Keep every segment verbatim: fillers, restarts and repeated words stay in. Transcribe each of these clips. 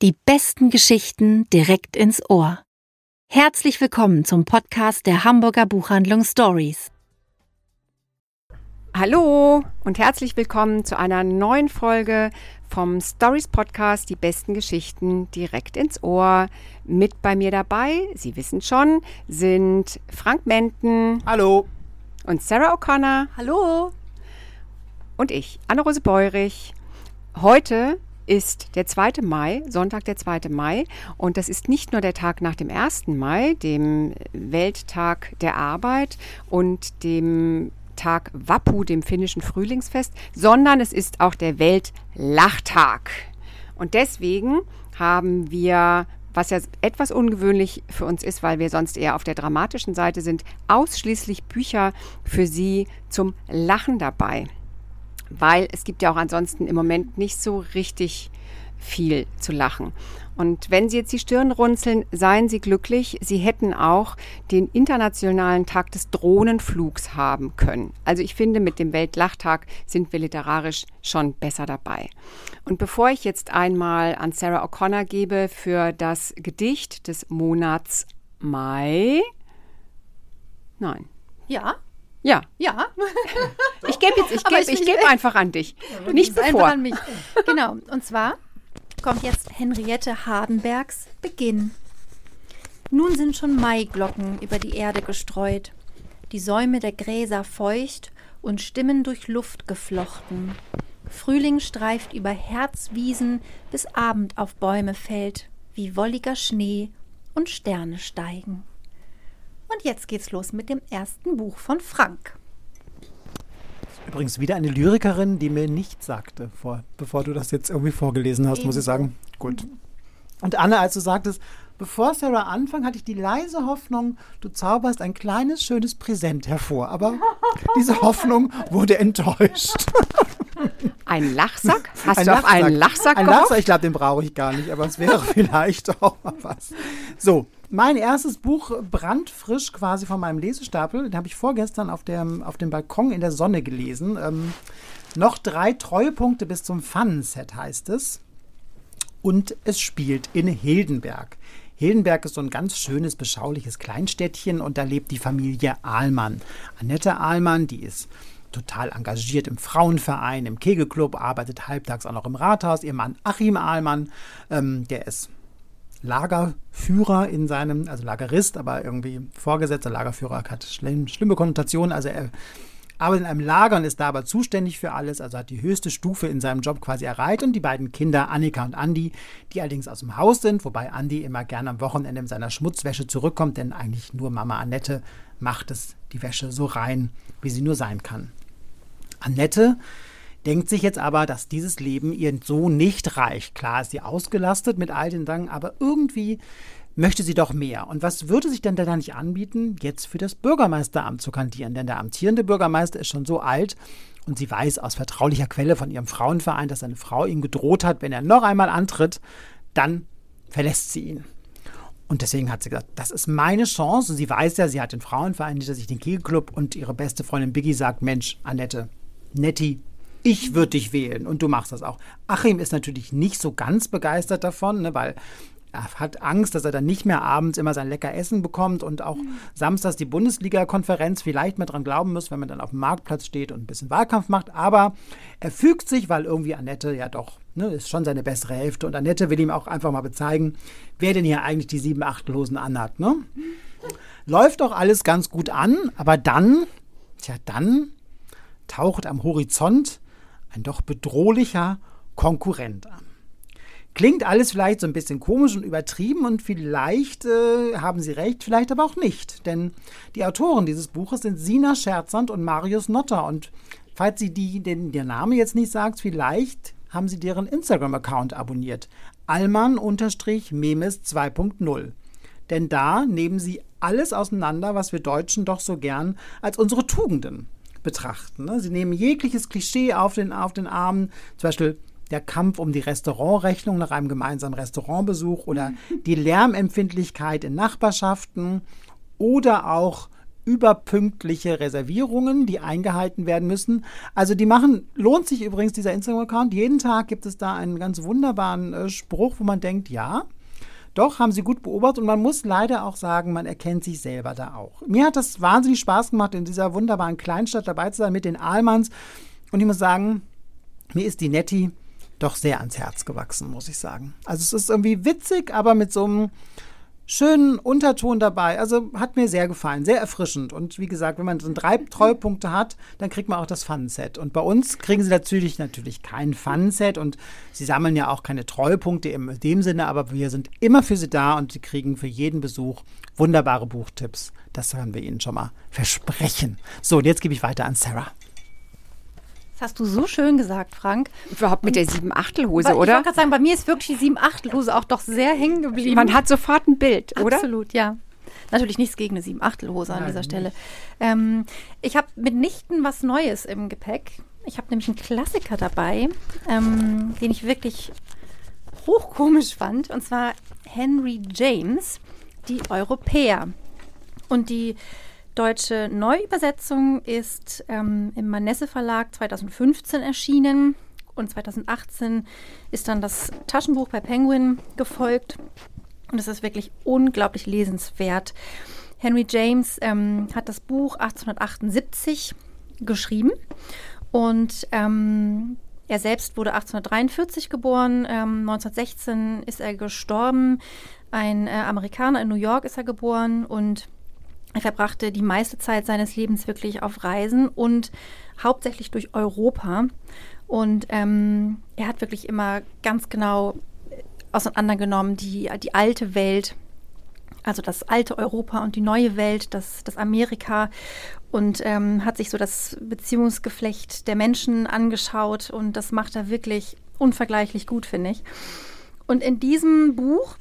Die besten Geschichten direkt ins Ohr. Herzlich willkommen zum Podcast der Hamburger Buchhandlung Stories. Hallo und herzlich willkommen zu einer neuen Folge vom Stories Podcast, die besten Geschichten direkt ins Ohr. Mit bei mir dabei, Sie wissen schon, sind Frank Menden. Hallo. Und Sarah O'Connor. Hallo. Und ich, Anne-Rose Beurig. Heute ist der zweite Mai, Sonntag der zweite Mai, und das ist nicht nur der Tag nach dem ersten Mai, dem Welttag der Arbeit und dem Tag Vappu, dem finnischen Frühlingsfest, sondern es ist auch der Weltlachtag. Und deswegen haben wir, was ja etwas ungewöhnlich für uns ist, weil wir sonst eher auf der dramatischen Seite sind, ausschließlich Bücher für Sie zum Lachen dabei. Weil es gibt ja auch ansonsten im Moment nicht so richtig viel zu lachen. Und wenn Sie jetzt die Stirn runzeln, seien Sie glücklich, Sie hätten auch den internationalen Tag des Drohnenflugs haben können. Also ich finde, mit dem Weltlachtag sind wir literarisch schon besser dabei. Und bevor ich jetzt einmal an Sarah O'Connor gebe für das Gedicht des Monats Mai. Nein. Ja. Ja, ja. Ich gebe jetzt, ich gebe, ich, ich gebe einfach an dich. Du nicht bevor. Einfach an mich. Genau. Und zwar kommt jetzt Henriette Hardenbergs Beginn. Nun sind schon Maiglocken über die Erde gestreut, die Säume der Gräser feucht und Stimmen durch Luft geflochten. Frühling streift über Herzwiesen, bis Abend auf Bäume fällt, wie wolliger Schnee und Sterne steigen. Und jetzt geht's los mit dem ersten Buch von Frank. Übrigens wieder eine Lyrikerin, die mir nichts sagte, vor, bevor du das jetzt irgendwie vorgelesen hast, Eben. Muss ich sagen. Gut. Und Anne, als du sagtest, bevor Sarah anfing, hatte ich die leise Hoffnung, du zauberst ein kleines, schönes Präsent hervor. Aber diese Hoffnung wurde enttäuscht. Ein Lachsack? Hast ein du Lachsack. auf einen Lachsack Ein gehofft? Lachsack, ich glaube, den brauche ich gar nicht, aber es wäre vielleicht auch mal was. So, mein erstes Buch, brandfrisch quasi von meinem Lesestapel, den habe ich vorgestern auf dem, auf dem Balkon in der Sonne gelesen. Ähm, noch drei Treuepunkte bis zum Pfannenset heißt es. Und es spielt in Hildenberg. Hildenberg ist so ein ganz schönes, beschauliches Kleinstädtchen und da lebt die Familie Ahlmann. Annette Ahlmann, die ist total engagiert im Frauenverein, im Kegelclub, arbeitet halbtags auch noch im Rathaus. Ihr Mann Achim Ahlmann, ähm, der ist Lagerführer in seinem, also Lagerist, aber irgendwie Vorgesetzter. Lagerführer hat schlimm, schlimme Konnotationen. Also er arbeitet in einem Lager und ist da aber zuständig für alles. Also hat die höchste Stufe in seinem Job quasi erreicht. Und die beiden Kinder, Annika und Andi, die allerdings aus dem Haus sind, wobei Andi immer gerne am Wochenende mit seiner Schmutzwäsche zurückkommt, denn eigentlich nur Mama Annette macht es, die Wäsche so rein, wie sie nur sein kann. Annette denkt sich jetzt aber, dass dieses Leben ihr so nicht reicht. Klar ist sie ausgelastet mit all den Dingen, aber irgendwie möchte sie doch mehr. Und was würde sich denn da nicht anbieten, jetzt für das Bürgermeisteramt zu kandidieren? Denn der amtierende Bürgermeister ist schon so alt und sie weiß aus vertraulicher Quelle von ihrem Frauenverein, dass seine Frau ihm gedroht hat, wenn er noch einmal antritt, dann verlässt sie ihn. Und deswegen hat sie gesagt, das ist meine Chance. Sie weiß ja, sie hat den Frauenverein hinter sich, den Kegelclub, und ihre beste Freundin Biggie sagt, Mensch, Annette, Netti, ich würde dich wählen und du machst das auch. Achim ist natürlich nicht so ganz begeistert davon, ne, weil er hat Angst, dass er dann nicht mehr abends immer sein lecker Essen bekommt und auch mhm. samstags die Bundesliga-Konferenz vielleicht mal dran glauben muss, wenn man dann auf dem Marktplatz steht und ein bisschen Wahlkampf macht. Aber er fügt sich, weil irgendwie Annette ja doch, ne, ist schon seine bessere Hälfte. Und Annette will ihm auch einfach mal bezeigen, wer denn hier eigentlich die sieben Achtellosen anhat. Ne? Läuft doch alles ganz gut an, aber dann, tja, dann taucht am Horizont ein doch bedrohlicher Konkurrent an. Klingt alles vielleicht so ein bisschen komisch und übertrieben und vielleicht äh, haben Sie recht, vielleicht aber auch nicht. Denn die Autoren dieses Buches sind Sina Scherzand und Marius Notter. Und falls Sie die, den der Name jetzt nicht sagt, vielleicht haben Sie deren Instagram-Account abonniert. alman Bindestrich memes zwei Punkt null. Denn da nehmen Sie alles auseinander, was wir Deutschen doch so gern als unsere Tugenden betrachten. Ne? Sie nehmen jegliches Klischee auf den, auf den Armen, zum Beispiel der Kampf um die Restaurantrechnung nach einem gemeinsamen Restaurantbesuch oder die Lärmempfindlichkeit in Nachbarschaften oder auch überpünktliche Reservierungen, die eingehalten werden müssen. Also die machen, lohnt sich übrigens dieser Instagram-Account. Jeden Tag gibt es da einen ganz wunderbaren äh, Spruch, wo man denkt, ja, doch, haben sie gut beobachtet. Und man muss leider auch sagen, man erkennt sich selber da auch. Mir hat das wahnsinnig Spaß gemacht, in dieser wunderbaren Kleinstadt dabei zu sein mit den Ahlmanns. Und ich muss sagen, mir ist die Netti doch sehr ans Herz gewachsen, muss ich sagen. Also es ist irgendwie witzig, aber mit so einem schönen Unterton dabei. Also hat mir sehr gefallen, sehr erfrischend. Und wie gesagt, wenn man so drei Treupunkte hat, dann kriegt man auch das Fun-Set. Und bei uns kriegen sie natürlich natürlich kein Fun-Set. Und sie sammeln ja auch keine Treupunkte in dem Sinne, aber wir sind immer für sie da und sie kriegen für jeden Besuch wunderbare Buchtipps. Das können wir ihnen schon mal versprechen. So, und jetzt gebe ich weiter an Sarah. Das hast du so schön gesagt, Frank. Überhaupt mit der Sieben-Achtel-Hose, oder? Ich wollte gerade sagen, bei mir ist wirklich die Sieben-Achtel-Hose auch doch sehr hängen geblieben. Man hat sofort ein Bild, absolut, oder? Absolut, ja. Natürlich nichts gegen eine Sieben-Achtel-Hose an dieser Stelle. Ähm, ich habe mitnichten was Neues im Gepäck. Ich habe nämlich einen Klassiker dabei, ähm, den ich wirklich hochkomisch fand. Und zwar Henry James, Die Europäer. Und die deutsche Neuübersetzung ist ähm, im Manesse Verlag zweitausendfünfzehn erschienen und zweitausendachtzehn ist dann das Taschenbuch bei Penguin gefolgt und es ist wirklich unglaublich lesenswert. Henry James ähm, hat das Buch achtzehnhundertachtundsiebzig geschrieben und ähm, er selbst wurde achtzehnhundertdreiundvierzig geboren, ähm, neunzehnhundertsechzehn ist er gestorben, ein äh, Amerikaner in New York ist er geboren und er verbrachte die meiste Zeit seines Lebens wirklich auf Reisen und hauptsächlich durch Europa. Und ähm, er hat wirklich immer ganz genau auseinandergenommen die, die alte Welt, also das alte Europa und die neue Welt, das, das Amerika. Und ähm, hat sich so das Beziehungsgeflecht der Menschen angeschaut. Und das macht er wirklich unvergleichlich gut, finde ich. Und in diesem Buch,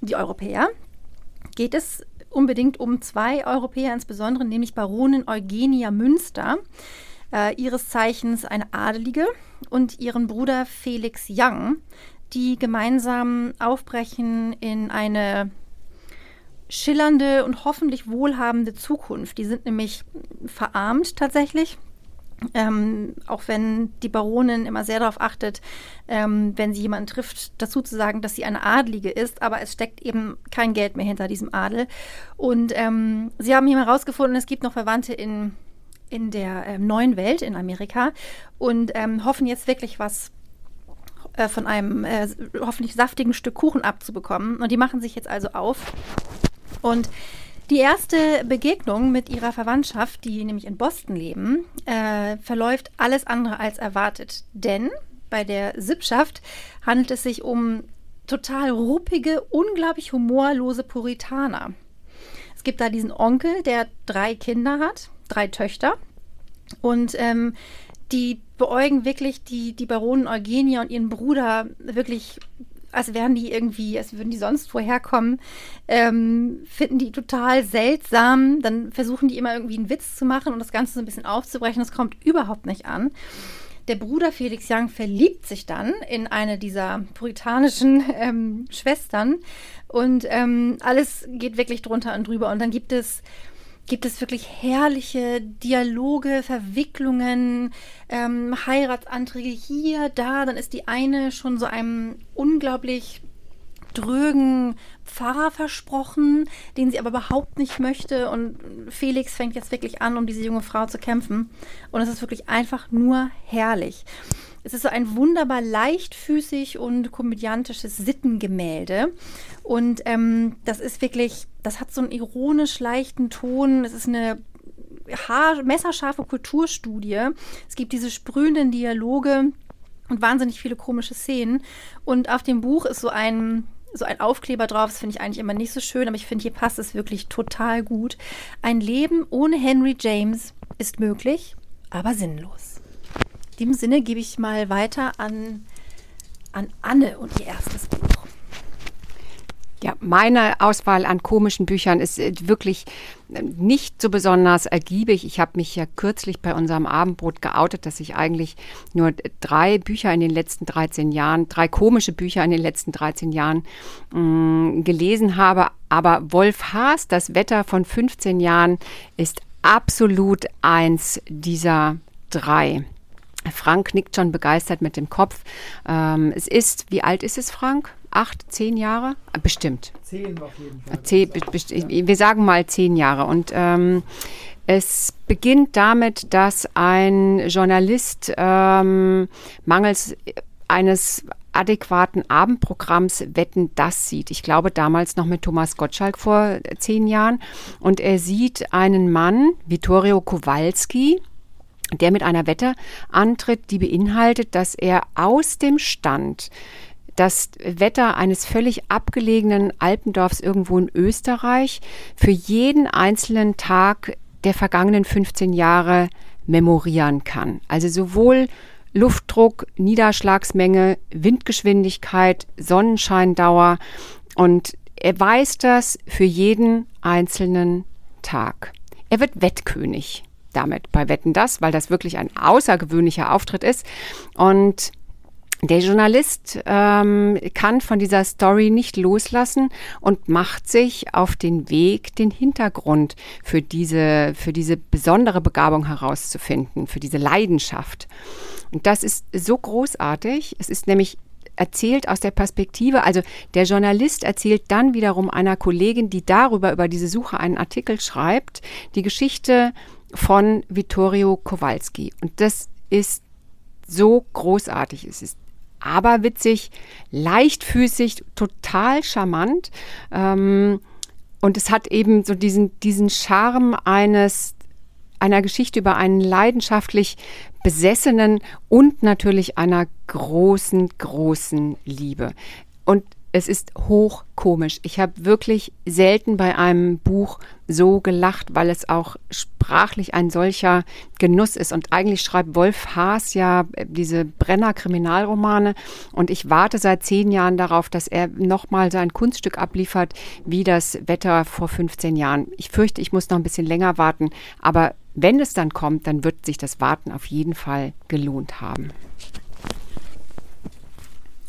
Die Europäer, geht es unbedingt um zwei Europäer insbesondere, nämlich Baronin Eugenia Münster, äh, ihres Zeichens eine Adelige, und ihren Bruder Felix Young, die gemeinsam aufbrechen in eine schillernde und hoffentlich wohlhabende Zukunft. Die sind nämlich verarmt tatsächlich. Ähm, auch wenn die Baronin immer sehr darauf achtet, ähm, wenn sie jemanden trifft, dazu zu sagen, dass sie eine Adlige ist, aber es steckt eben kein Geld mehr hinter diesem Adel. Und ähm, sie haben hier herausgefunden, es gibt noch Verwandte in, in der ähm, neuen Welt, in Amerika, und ähm, hoffen jetzt wirklich was äh, von einem äh, hoffentlich saftigen Stück Kuchen abzubekommen. Und die machen sich jetzt also auf. Und die erste Begegnung mit ihrer Verwandtschaft, die nämlich in Boston leben, äh, verläuft alles andere als erwartet. Denn bei der Sippschaft handelt es sich um total ruppige, unglaublich humorlose Puritaner. Es gibt da diesen Onkel, der drei Kinder hat, drei Töchter. Und ähm, die beäugen wirklich die, die Baronin Eugenia und ihren Bruder wirklich, als wären die irgendwie, als würden die sonst woher kommen, ähm, finden die total seltsam. Dann versuchen die immer irgendwie einen Witz zu machen und das Ganze so ein bisschen aufzubrechen. Das kommt überhaupt nicht an. Der Bruder Felix Young verliebt sich dann in eine dieser puritanischen ähm, Schwestern und ähm, alles geht wirklich drunter und drüber. Und dann gibt es gibt es wirklich herrliche Dialoge, Verwicklungen, ähm, Heiratsanträge hier, da. Dann ist die eine schon so einem unglaublich drögen Pfarrer versprochen, den sie aber überhaupt nicht möchte. Und Felix fängt jetzt wirklich an, um diese junge Frau zu kämpfen. Und es ist wirklich einfach nur herrlich. Es ist so ein wunderbar leichtfüßig und komödiantisches Sittengemälde. Und ähm, das ist wirklich, das hat so einen ironisch leichten Ton. Es ist eine haar- messerscharfe Kulturstudie. Es gibt diese sprühenden Dialoge und wahnsinnig viele komische Szenen. Und auf dem Buch ist so ein, so ein Aufkleber drauf. Das finde ich eigentlich immer nicht so schön, aber ich finde, hier passt es wirklich total gut. Ein Leben ohne Henry James ist möglich, aber sinnlos. In dem Sinne gebe ich mal weiter an, an Anne und ihr erstes Buch. Ja, meine Auswahl an komischen Büchern ist wirklich nicht so besonders ergiebig. Ich habe mich ja kürzlich bei unserem Abendbrot geoutet, dass ich eigentlich nur drei Bücher in den letzten dreizehn Jahren, drei komische Bücher in den letzten dreizehn Jahren mh, gelesen habe. Aber Wolf Haas, Das Wetter von fünfzehn Jahren, ist absolut eins dieser drei. Frank nickt schon begeistert mit dem Kopf. Ähm, es ist, wie alt ist es, Frank? Acht, zehn Jahre? Bestimmt. Zehn auf jeden Fall. Zehn, best- ja. Wir sagen mal zehn Jahre. Und ähm, es beginnt damit, dass ein Journalist ähm, mangels eines adäquaten Abendprogramms Wetten, das sieht. Ich glaube, damals noch mit Thomas Gottschalk vor zehn Jahren. Und er sieht einen Mann, Vittorio Kowalski, der mit einer Wette antritt, die beinhaltet, dass er aus dem Stand das Wetter eines völlig abgelegenen Alpendorfs irgendwo in Österreich für jeden einzelnen Tag der vergangenen fünfzehn Jahre memorieren kann. Also sowohl Luftdruck, Niederschlagsmenge, Windgeschwindigkeit, Sonnenscheindauer, und er weiß das für jeden einzelnen Tag. Er wird Wettkönig damit bei Wetten das, weil das wirklich ein außergewöhnlicher Auftritt ist, und der Journalist ähm, kann von dieser Story nicht loslassen und macht sich auf den Weg, den Hintergrund für diese, für diese besondere Begabung herauszufinden, für diese Leidenschaft. Und das ist so großartig. Es ist nämlich erzählt aus der Perspektive, also der Journalist erzählt dann wiederum einer Kollegin, die darüber, über diese Suche einen Artikel schreibt, die Geschichte von Vittorio Kowalski. Und das ist so großartig. Es ist aberwitzig, leichtfüßig, total charmant. Ähm, und es hat eben so diesen, diesen Charme eines, einer Geschichte über einen leidenschaftlich Besessenen und natürlich einer großen, großen Liebe. Und es ist hochkomisch. Ich habe wirklich selten bei einem Buch so gelacht, weil es auch sprachlich ein solcher Genuss ist. Und eigentlich schreibt Wolf Haas ja diese Brenner-Kriminalromane. Und ich warte seit zehn Jahren darauf, dass er nochmal sein Kunststück abliefert, wie Das Wetter vor fünfzehn Jahren. Ich fürchte, ich muss noch ein bisschen länger warten. Aber wenn es dann kommt, dann wird sich das Warten auf jeden Fall gelohnt haben.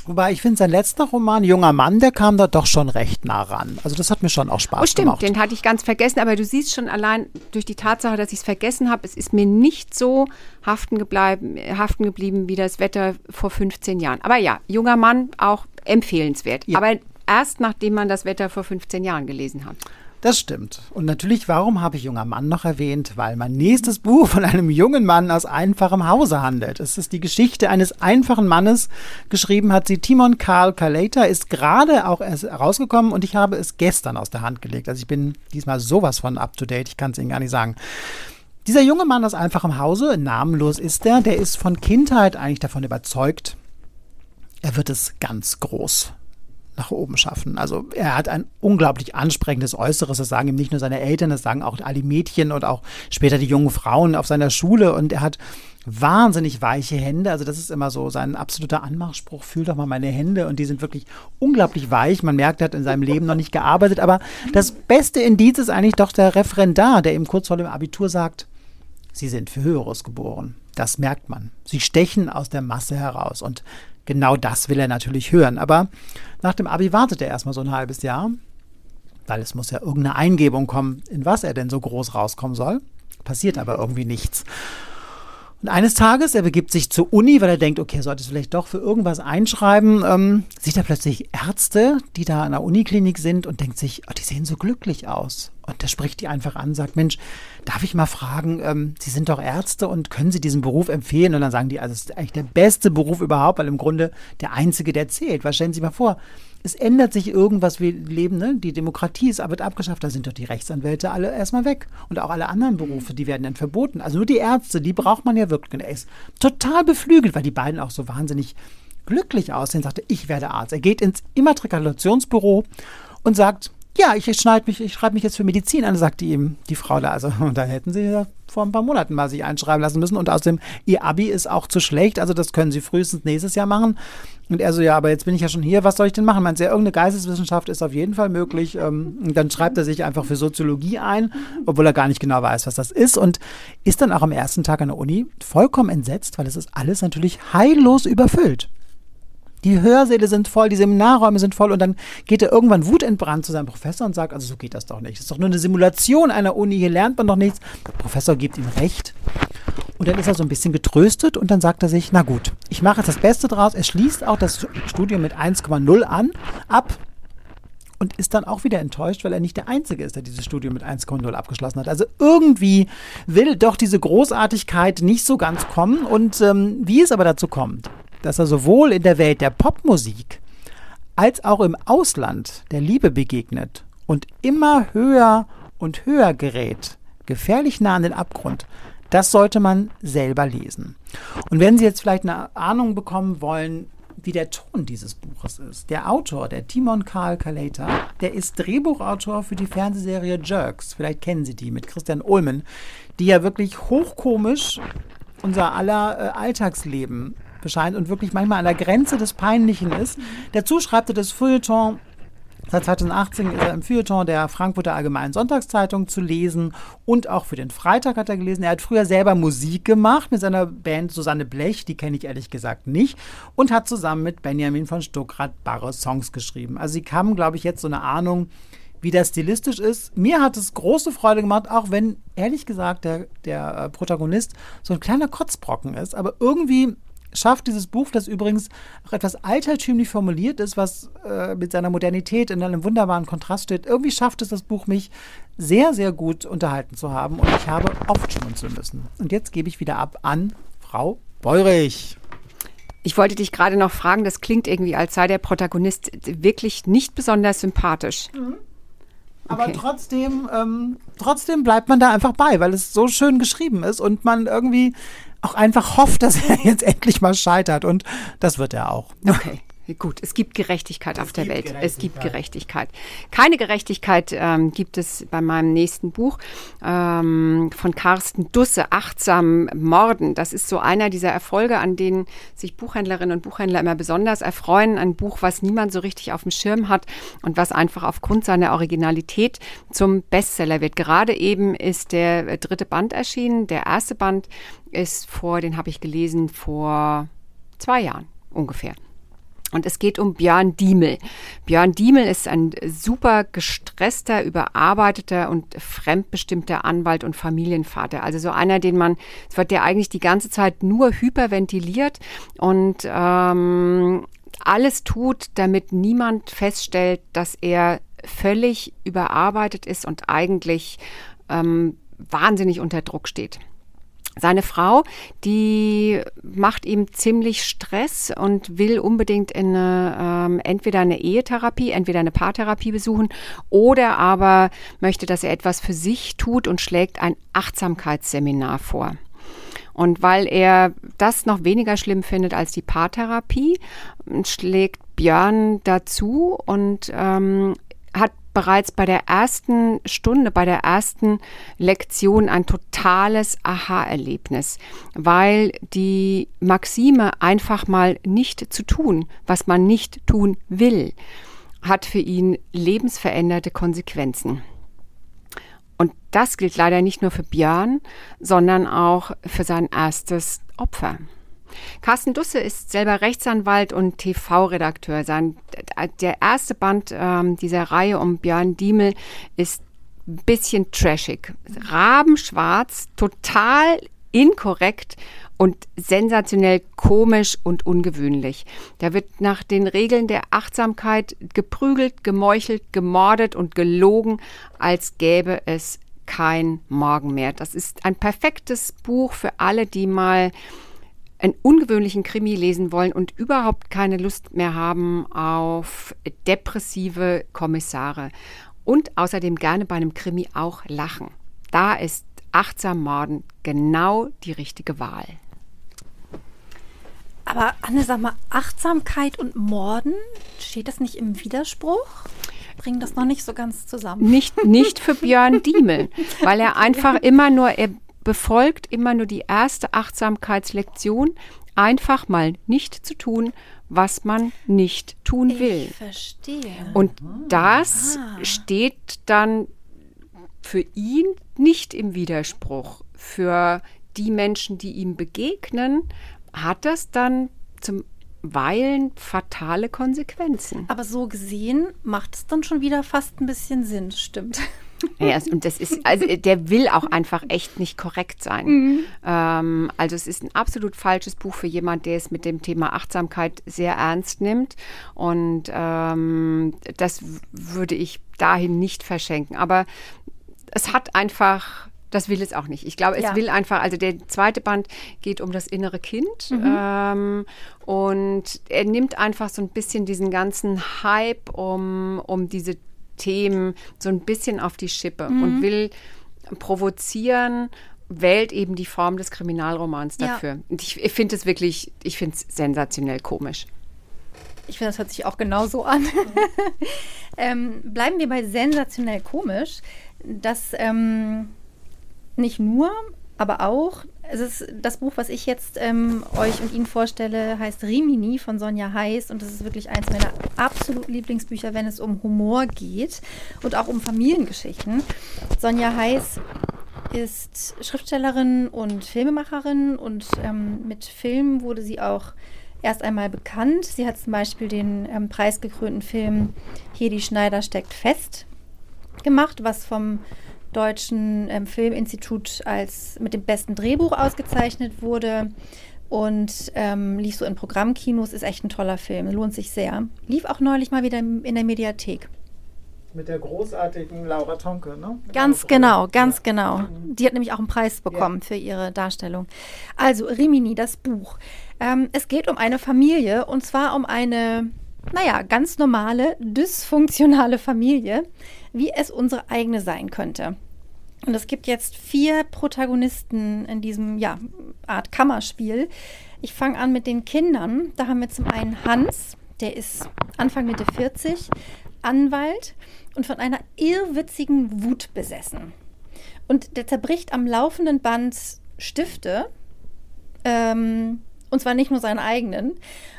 Wobei, ich finde, sein letzter Roman, Junger Mann, der kam da doch schon recht nah ran. Also das hat mir schon auch Spaß oh, stimmt, gemacht. Stimmt, den hatte ich ganz vergessen. Aber du siehst schon allein durch die Tatsache, dass ich es vergessen habe, es ist mir nicht so haften geblieben, haften geblieben wie Das Wetter vor fünfzehn Jahren. Aber ja, Junger Mann, auch empfehlenswert. Ja. Aber erst nachdem man Das Wetter vor fünfzehn Jahren gelesen hat. Das stimmt. Und natürlich, warum habe ich Junger Mann noch erwähnt? Weil mein nächstes Buch von einem jungen Mann aus einfachem Hause handelt. Es ist Die Geschichte eines einfachen Mannes. Geschrieben hat sie Timon Karl Kaleyta, ist gerade auch erst rausgekommen und ich habe es gestern aus der Hand gelegt. Also ich bin diesmal sowas von up to date, ich kann es Ihnen gar nicht sagen. Dieser junge Mann aus einfachem Hause, namenlos ist er, der ist von Kindheit eigentlich davon überzeugt, er wird es ganz groß nach oben schaffen. Also er hat ein unglaublich ansprechendes Äußeres, das sagen ihm nicht nur seine Eltern, das sagen auch alle Mädchen und auch später die jungen Frauen auf seiner Schule, und er hat wahnsinnig weiche Hände, also das ist immer so sein absoluter Anmachspruch, fühl doch mal meine Hände, und die sind wirklich unglaublich weich, man merkt, er hat in seinem Leben noch nicht gearbeitet, aber das beste Indiz ist eigentlich doch der Referendar, der ihm kurz vor dem Abitur sagt, Sie sind für Höheres geboren, das merkt man, Sie stechen aus der Masse heraus, und genau das will er natürlich hören. Aber nach dem Abi wartet er erstmal so ein halbes Jahr, weil es muss ja irgendeine Eingebung kommen, in was er denn so groß rauskommen soll. Passiert aber irgendwie nichts. Und eines Tages, er begibt sich zur Uni, weil er denkt, okay, sollte es vielleicht doch für irgendwas einschreiben, ähm, sieht er plötzlich Ärzte, die da an der Uniklinik sind, und denkt sich, oh, die sehen so glücklich aus. Und er spricht die einfach an, sagt, Mensch, darf ich mal fragen, ähm, Sie sind doch Ärzte und können Sie diesen Beruf empfehlen? Und dann sagen die, also es ist eigentlich der beste Beruf überhaupt, weil im Grunde der einzige, der zählt. Was stellen Sie mal vor? Es ändert sich irgendwas, wir leben, ne? Die Demokratie ist, wird abgeschafft, da sind doch die Rechtsanwälte alle erstmal weg. Und auch alle anderen Berufe, die werden dann verboten. Also nur die Ärzte, die braucht man ja wirklich. Und er ist total beflügelt, weil die beiden auch so wahnsinnig glücklich aussehen. Sagt er, ich werde Arzt. Er geht ins Immatrikulationsbüro und sagt, ja, ich, ich, mich, ich schreibe mich jetzt für Medizin an, sagte ihm die Frau da. Also, und dann hätten sie ja vor ein paar Monaten mal sich einschreiben lassen müssen. Und außerdem, ihr Abi ist auch zu schlecht, also das können sie frühestens nächstes Jahr machen. Und er so, ja, aber jetzt bin ich ja schon hier, was soll ich denn machen? Meint sie, ja, irgendeine Geisteswissenschaft ist auf jeden Fall möglich. Ähm, und dann schreibt er sich einfach für Soziologie ein, obwohl er gar nicht genau weiß, was das ist. Und ist dann auch am ersten Tag an der Uni vollkommen entsetzt, weil es ist alles natürlich heillos überfüllt. Die Hörsäle sind voll, die Seminarräume sind voll und dann geht er irgendwann wutentbrannt zu seinem Professor und sagt, also so geht das doch nicht. Das ist doch nur eine Simulation einer Uni, hier lernt man doch nichts. Der Professor gibt ihm recht und dann ist er so ein bisschen getröstet und dann sagt er sich, na gut, ich mache jetzt das Beste draus. Er schließt auch das Studium mit eins Komma null an, ab und ist dann auch wieder enttäuscht, weil er nicht der Einzige ist, der dieses Studium mit eins Komma null abgeschlossen hat. Also irgendwie will doch diese Großartigkeit nicht so ganz kommen und ähm, wie es aber dazu kommt, dass er sowohl in der Welt der Popmusik als auch im Ausland der Liebe begegnet und immer höher und höher gerät, gefährlich nah an den Abgrund, das sollte man selber lesen. Und wenn Sie jetzt vielleicht eine Ahnung bekommen wollen, wie der Ton dieses Buches ist. Der Autor, der Timon Karl Kaleyta, der ist Drehbuchautor für die Fernsehserie Jerks. Vielleicht kennen Sie die mit Christian Ulmen, die ja wirklich hochkomisch unser aller Alltagsleben bescheint und wirklich manchmal an der Grenze des Peinlichen ist. Dazu schreibt er das Feuilleton. Seit zweitausendachtzehn ist er im Feuilleton der Frankfurter Allgemeinen Sonntagszeitung zu lesen und auch für den Freitag hat er gelesen. Er hat früher selber Musik gemacht mit seiner Band Susanne Blech, die kenne ich ehrlich gesagt nicht, und hat zusammen mit Benjamin von Stuckrad-Barre Songs geschrieben. Also sie kamen, glaube ich, jetzt so eine Ahnung, wie das stilistisch ist. Mir hat es große Freude gemacht, auch wenn, ehrlich gesagt, der, der Protagonist so ein kleiner Kotzbrocken ist, aber irgendwie schafft dieses Buch, das übrigens auch etwas altertümlich formuliert ist, was äh, mit seiner Modernität in einem wunderbaren Kontrast steht. Irgendwie schafft es das Buch, mich sehr, sehr gut unterhalten zu haben. Und ich habe oft schmunzeln müssen. Und jetzt gebe ich wieder ab an Frau Beurig. Ich wollte dich gerade noch fragen, das klingt irgendwie, als sei der Protagonist wirklich nicht besonders sympathisch. Mhm. Okay. Aber trotzdem, ähm, trotzdem bleibt man da einfach bei, weil es so schön geschrieben ist und man irgendwie auch einfach hofft, dass er jetzt endlich mal scheitert. Und das wird er auch. Okay, gut. Es gibt Gerechtigkeit es auf der Welt. Es gibt Gerechtigkeit. Keine Gerechtigkeit ähm, gibt es bei meinem nächsten Buch ähm, von Carsten Dusse, Achtsam morden. Das ist so einer dieser Erfolge, an denen sich Buchhändlerinnen und Buchhändler immer besonders erfreuen. Ein Buch, was niemand so richtig auf dem Schirm hat und was einfach aufgrund seiner Originalität zum Bestseller wird. Gerade eben ist der dritte Band erschienen, der erste Band ist vor, den habe ich gelesen vor zwei Jahren ungefähr. Und es geht um Björn Diemel. Björn Diemel ist ein super gestresster, überarbeiteter und fremdbestimmter Anwalt und Familienvater. Also so einer, den man, der eigentlich die ganze Zeit nur hyperventiliert und ähm, alles tut, damit niemand feststellt, dass er völlig überarbeitet ist und eigentlich ähm, wahnsinnig unter Druck steht. Seine Frau, die macht ihm ziemlich Stress und will unbedingt in eine, ähm, entweder eine Ehetherapie, entweder eine Paartherapie besuchen oder aber möchte, dass er etwas für sich tut und schlägt ein Achtsamkeitsseminar vor. Und weil er das noch weniger schlimm findet als die Paartherapie, schlägt Björn dazu und ähm, hat bereits bei der ersten Stunde, bei der ersten Lektion ein totales Aha-Erlebnis, weil die Maxime einfach mal nicht zu tun, was man nicht tun will, hat für ihn lebensverändernde Konsequenzen. Und das gilt leider nicht nur für Björn, sondern auch für sein erstes Opfer. Carsten Dusse ist selber Rechtsanwalt und T V-Redakteur. Sein, der erste Band ähm, dieser Reihe um Björn Diemel ist ein bisschen trashig. Rabenschwarz, total inkorrekt und sensationell komisch und ungewöhnlich. Da wird nach den Regeln der Achtsamkeit geprügelt, gemeuchelt, gemordet und gelogen, als gäbe es kein Morgen mehr. Das ist ein perfektes Buch für alle, die mal einen ungewöhnlichen Krimi lesen wollen und überhaupt keine Lust mehr haben auf depressive Kommissare. Und außerdem gerne bei einem Krimi auch lachen. Da ist Achtsam morden genau die richtige Wahl. Aber Anne, sag mal, Achtsamkeit und Morden, steht das nicht im Widerspruch? bringe das noch nicht so ganz zusammen. Nicht, nicht für Björn Diemel, weil er einfach immer nur, er befolgt immer nur die erste Achtsamkeitslektion, einfach mal nicht zu tun, was man nicht tun will. Ich verstehe. Und das ah. steht dann für ihn nicht im Widerspruch. Für die Menschen, die ihm begegnen, hat das dann zum Weilen fatale Konsequenzen. Aber so gesehen macht es dann schon wieder fast ein bisschen Sinn, stimmt. Ja, und das ist, also der will auch einfach echt nicht korrekt sein. Mhm. Ähm, also es ist ein absolut falsches Buch für jemanden, der es mit dem Thema Achtsamkeit sehr ernst nimmt. Und ähm, das würde ich dahin nicht verschenken. Aber es hat einfach, das will es auch nicht. Ich glaube, es ja. will einfach, also der zweite Band geht um das innere Kind. Mhm. Ähm, und er nimmt einfach so ein bisschen diesen ganzen Hype um, um diese Themen so ein bisschen auf die Schippe mhm. und will provozieren, wählt eben die Form des Kriminalromans dafür. Ja. Und ich, ich finde es wirklich, ich finde es sensationell komisch. Ich finde, das hört sich auch genauso an. ähm, bleiben wir bei sensationell komisch, dass ähm, nicht nur, aber auch, es ist das Buch, was ich jetzt ähm, euch und Ihnen vorstelle, heißt Rimini von Sonja Heiß. Und das ist wirklich eins meiner absoluten Lieblingsbücher, wenn es um Humor geht und auch um Familiengeschichten. Sonja Heiß ist Schriftstellerin und Filmemacherin und ähm, mit Film wurde sie auch erst einmal bekannt. Sie hat zum Beispiel den ähm, preisgekrönten Film Hier, die Schneider steckt fest gemacht, was vom Deutschen ähm, Filminstitut als mit dem besten Drehbuch ausgezeichnet wurde und ähm, lief so in Programmkinos. Ist echt ein toller Film, lohnt sich sehr. Lief auch neulich mal wieder in der Mediathek. Mit der großartigen Laura Tonke, ne? Ganz genau, ganz ja. genau. Die hat nämlich auch einen Preis bekommen ja. für ihre Darstellung. Also Rimini, das Buch. Ähm, es geht um eine Familie und zwar um eine, naja, ganz normale, dysfunktionale Familie, wie es unsere eigene sein könnte. Und es gibt jetzt vier Protagonisten in diesem, ja, Art Kammerspiel. Ich fange an mit den Kindern. Da haben wir zum einen Hans, der ist Anfang Mitte vierzig, Anwalt und von einer irrwitzigen Wut besessen. Und der zerbricht am laufenden Band Stifte, ähm, und zwar nicht nur seinen eigenen,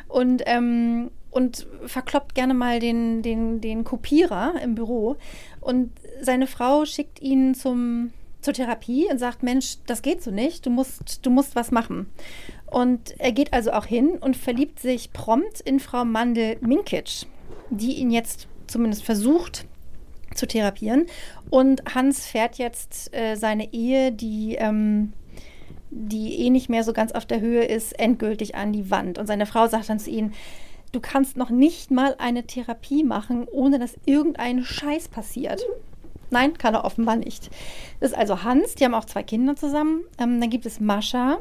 und ähm, und verkloppt gerne mal den, den, den Kopierer im Büro. Und seine Frau schickt ihn zum, zur Therapie und sagt, Mensch, das geht so nicht, du musst, du musst was machen. Und er geht also auch hin und verliebt sich prompt in Frau Mandel-Minkic, die ihn jetzt zumindest versucht zu therapieren. Und Hans fährt jetzt äh, seine Ehe, die... Ähm, die eh nicht mehr so ganz auf der Höhe ist, endgültig an die Wand. Und seine Frau sagt dann zu ihm, du kannst noch nicht mal eine Therapie machen, ohne dass irgendein Scheiß passiert. Nein, kann er offenbar nicht. Das ist also Hans, die haben auch zwei Kinder zusammen. Ähm, dann gibt es Mascha.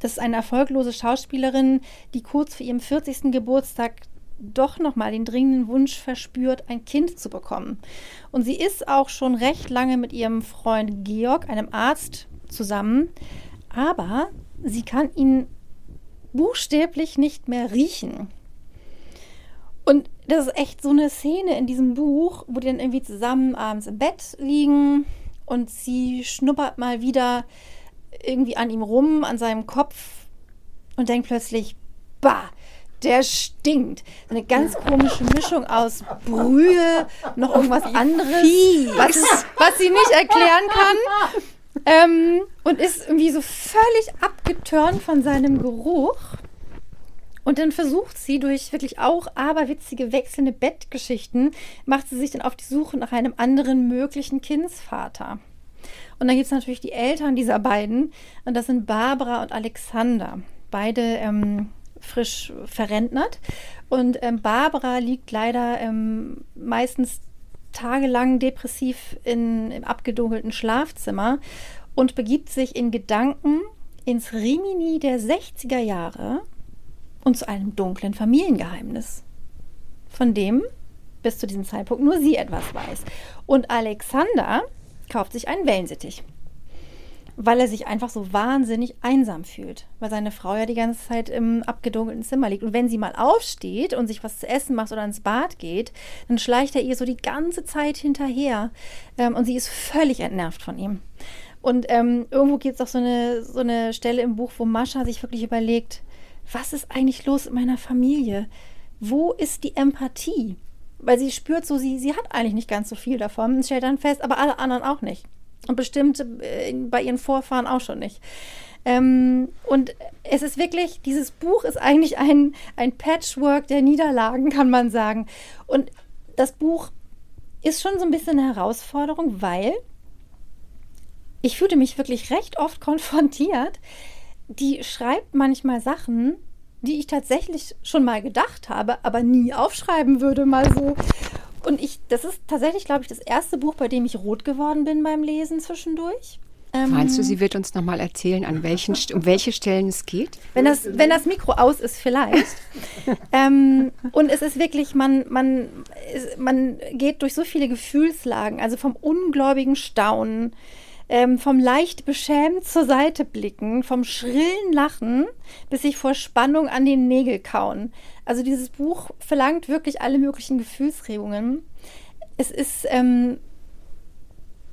Das ist eine erfolglose Schauspielerin, die kurz vor ihrem vierzigsten Geburtstag doch nochmal den dringenden Wunsch verspürt, ein Kind zu bekommen. Und sie ist auch schon recht lange mit ihrem Freund Georg, einem Arzt, zusammen, aber sie kann ihn buchstäblich nicht mehr riechen. Und das ist echt so eine Szene in diesem Buch, wo die dann irgendwie zusammen abends im Bett liegen und sie schnuppert mal wieder irgendwie an ihm rum, an seinem Kopf und denkt plötzlich, bah, der stinkt. Eine ganz komische Mischung aus Brühe, noch irgendwas anderes, was, was sie nicht erklären kann. Ähm, und ist irgendwie so völlig abgetörnt von seinem Geruch. Und dann versucht sie durch wirklich auch aberwitzige, wechselnde Bettgeschichten, macht sie sich dann auf die Suche nach einem anderen möglichen Kindsvater. Und dann gibt es natürlich die Eltern dieser beiden. Und das sind Barbara und Alexander. Beide ähm, frisch verrentnert. Und ähm, Barbara liegt leider ähm, meistens tagelang depressiv in, im abgedunkelten Schlafzimmer und begibt sich in Gedanken ins Rimini der sechziger Jahre und zu einem dunklen Familiengeheimnis, von dem bis zu diesem Zeitpunkt nur sie etwas weiß. Und Alexander kauft sich einen Wellensittich. weil er sich einfach so wahnsinnig einsam fühlt, weil seine Frau ja die ganze Zeit im abgedunkelten Zimmer liegt. Und wenn sie mal aufsteht und sich was zu essen macht oder ins Bad geht, dann schleicht er ihr so die ganze Zeit hinterher, ähm, und sie ist völlig entnervt von ihm. Und ähm, irgendwo gibt es auch so eine, so eine Stelle im Buch, wo Mascha sich wirklich überlegt, was ist eigentlich los in meiner Familie? Wo ist die Empathie? Weil sie spürt so, sie, sie hat eigentlich nicht ganz so viel davon und stellt dann fest, aber alle anderen auch nicht. Und bestimmt äh, bei ihren Vorfahren auch schon nicht. Ähm, und es ist wirklich, dieses Buch ist eigentlich ein, ein Patchwork der Niederlagen, kann man sagen. Und das Buch ist schon so ein bisschen eine Herausforderung, weil ich fühlte mich wirklich recht oft konfrontiert. Die schreibt manchmal Sachen, die ich tatsächlich schon mal gedacht habe, aber nie aufschreiben würde, mal so. Und ich, das ist tatsächlich, glaube ich, das erste Buch, bei dem ich rot geworden bin beim Lesen zwischendurch. Meinst du, sie wird uns nochmal erzählen, an welchen, um welche Stellen es geht? Wenn das, wenn das Mikro aus ist, vielleicht. ähm, und es ist wirklich, man, man, man geht durch so viele Gefühlslagen, also vom ungläubigen Staunen, ähm, vom leicht beschämt zur Seite blicken, vom schrillen Lachen, bis sich vor Spannung an den Nägel kauen. Also dieses Buch verlangt wirklich alle möglichen Gefühlsregungen. Es ist ähm,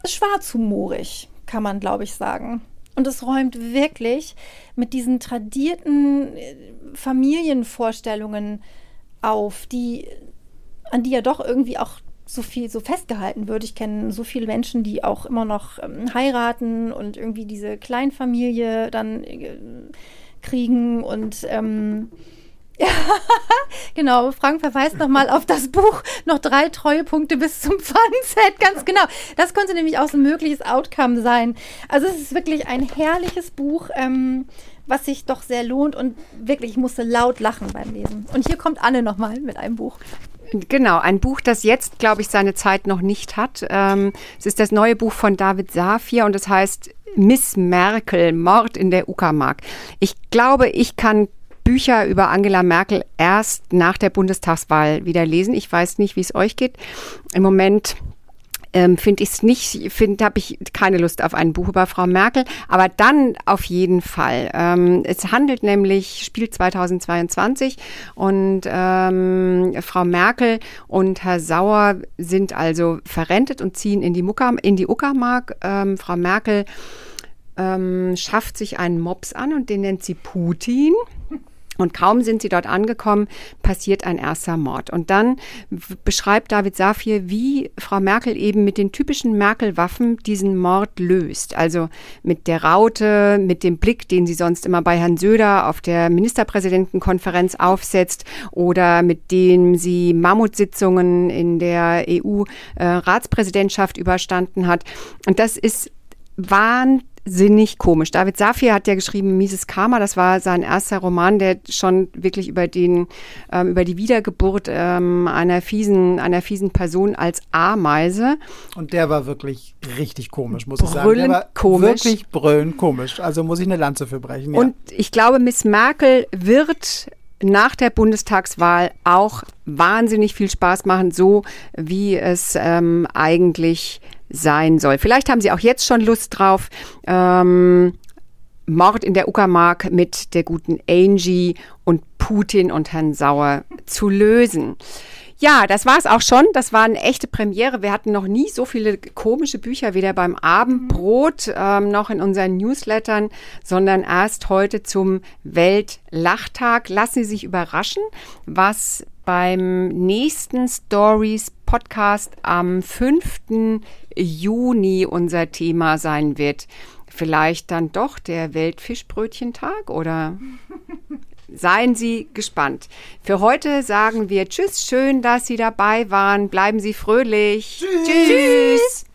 schwarzhumorig, kann man, glaube ich, sagen. Und es räumt wirklich mit diesen tradierten Familienvorstellungen auf, die, an die ja doch irgendwie auch so viel so festgehalten wird. Ich kenne so viele Menschen, die auch immer noch ähm, heiraten und irgendwie diese Kleinfamilie dann äh, kriegen und ähm, ja, genau, Frank verweist nochmal auf das Buch, noch drei Treuepunkte bis zum Pfandset, ganz genau. Das könnte nämlich auch so ein mögliches Outcome sein. Also es ist wirklich ein herrliches Buch, ähm, was sich doch sehr lohnt, und wirklich, ich musste laut lachen beim Lesen. Und hier kommt Anne nochmal mit einem Buch. Genau, ein Buch, das jetzt, glaube ich, seine Zeit noch nicht hat. Ähm, es ist das neue Buch von David Safier und es heißt Miss Merkel, Mord in der Uckermark. Ich glaube, ich kann Bücher über Angela Merkel erst nach der Bundestagswahl wieder lesen. Ich weiß nicht, wie es euch geht. Im Moment ähm, finde ich es nicht, finde, habe ich keine Lust auf ein Buch über Frau Merkel. Aber dann auf jeden Fall. Ähm, es handelt nämlich, spielt zweitausendzweiundzwanzig und ähm, Frau Merkel und Herr Sauer sind also verrentet und ziehen in die, Mucka, in die Uckermark. Ähm, Frau Merkel ähm, schafft sich einen Mops an und den nennt sie Putin. Und kaum sind sie dort angekommen, passiert ein erster Mord. Und dann beschreibt David Safier, wie Frau Merkel eben mit den typischen Merkel-Waffen diesen Mord löst. Also mit der Raute, mit dem Blick, den sie sonst immer bei Herrn Söder auf der Ministerpräsidentenkonferenz aufsetzt oder mit dem sie Mammutsitzungen in der E U-Ratspräsidentschaft überstanden hat. Und das ist wahnsinnig. Sinnig komisch. David Safier hat ja geschrieben Mieses Karma, das war sein erster Roman, der schon wirklich über den ähm, über die Wiedergeburt ähm, einer fiesen einer fiesen Person als Ameise. Und der war wirklich richtig komisch, muss brüllend ich sagen. Der war komisch. Wirklich brüllend komisch. Also muss ich eine Lanze für brechen. Ja. Und ich glaube, Miss Merkel wird nach der Bundestagswahl auch wahnsinnig viel Spaß machen, so wie es ähm, eigentlich sein soll. Vielleicht haben Sie auch jetzt schon Lust drauf. Ähm, Mord in der Uckermark mit der guten Angie und Putin und Herrn Sauer zu lösen. Ja, das war es auch schon. Das war eine echte Premiere. Wir hatten noch nie so viele komische Bücher, weder beim Abendbrot ähm, noch in unseren Newslettern, sondern erst heute zum Weltlachtag. Lassen Sie sich überraschen, was beim nächsten Stories Podcast am fünften Juni unser Thema sein wird. Vielleicht dann doch der Weltfischbrötchentag oder... Seien Sie gespannt. Für heute sagen wir Tschüss, schön, dass Sie dabei waren. Bleiben Sie fröhlich. Tschüss. Tschüss.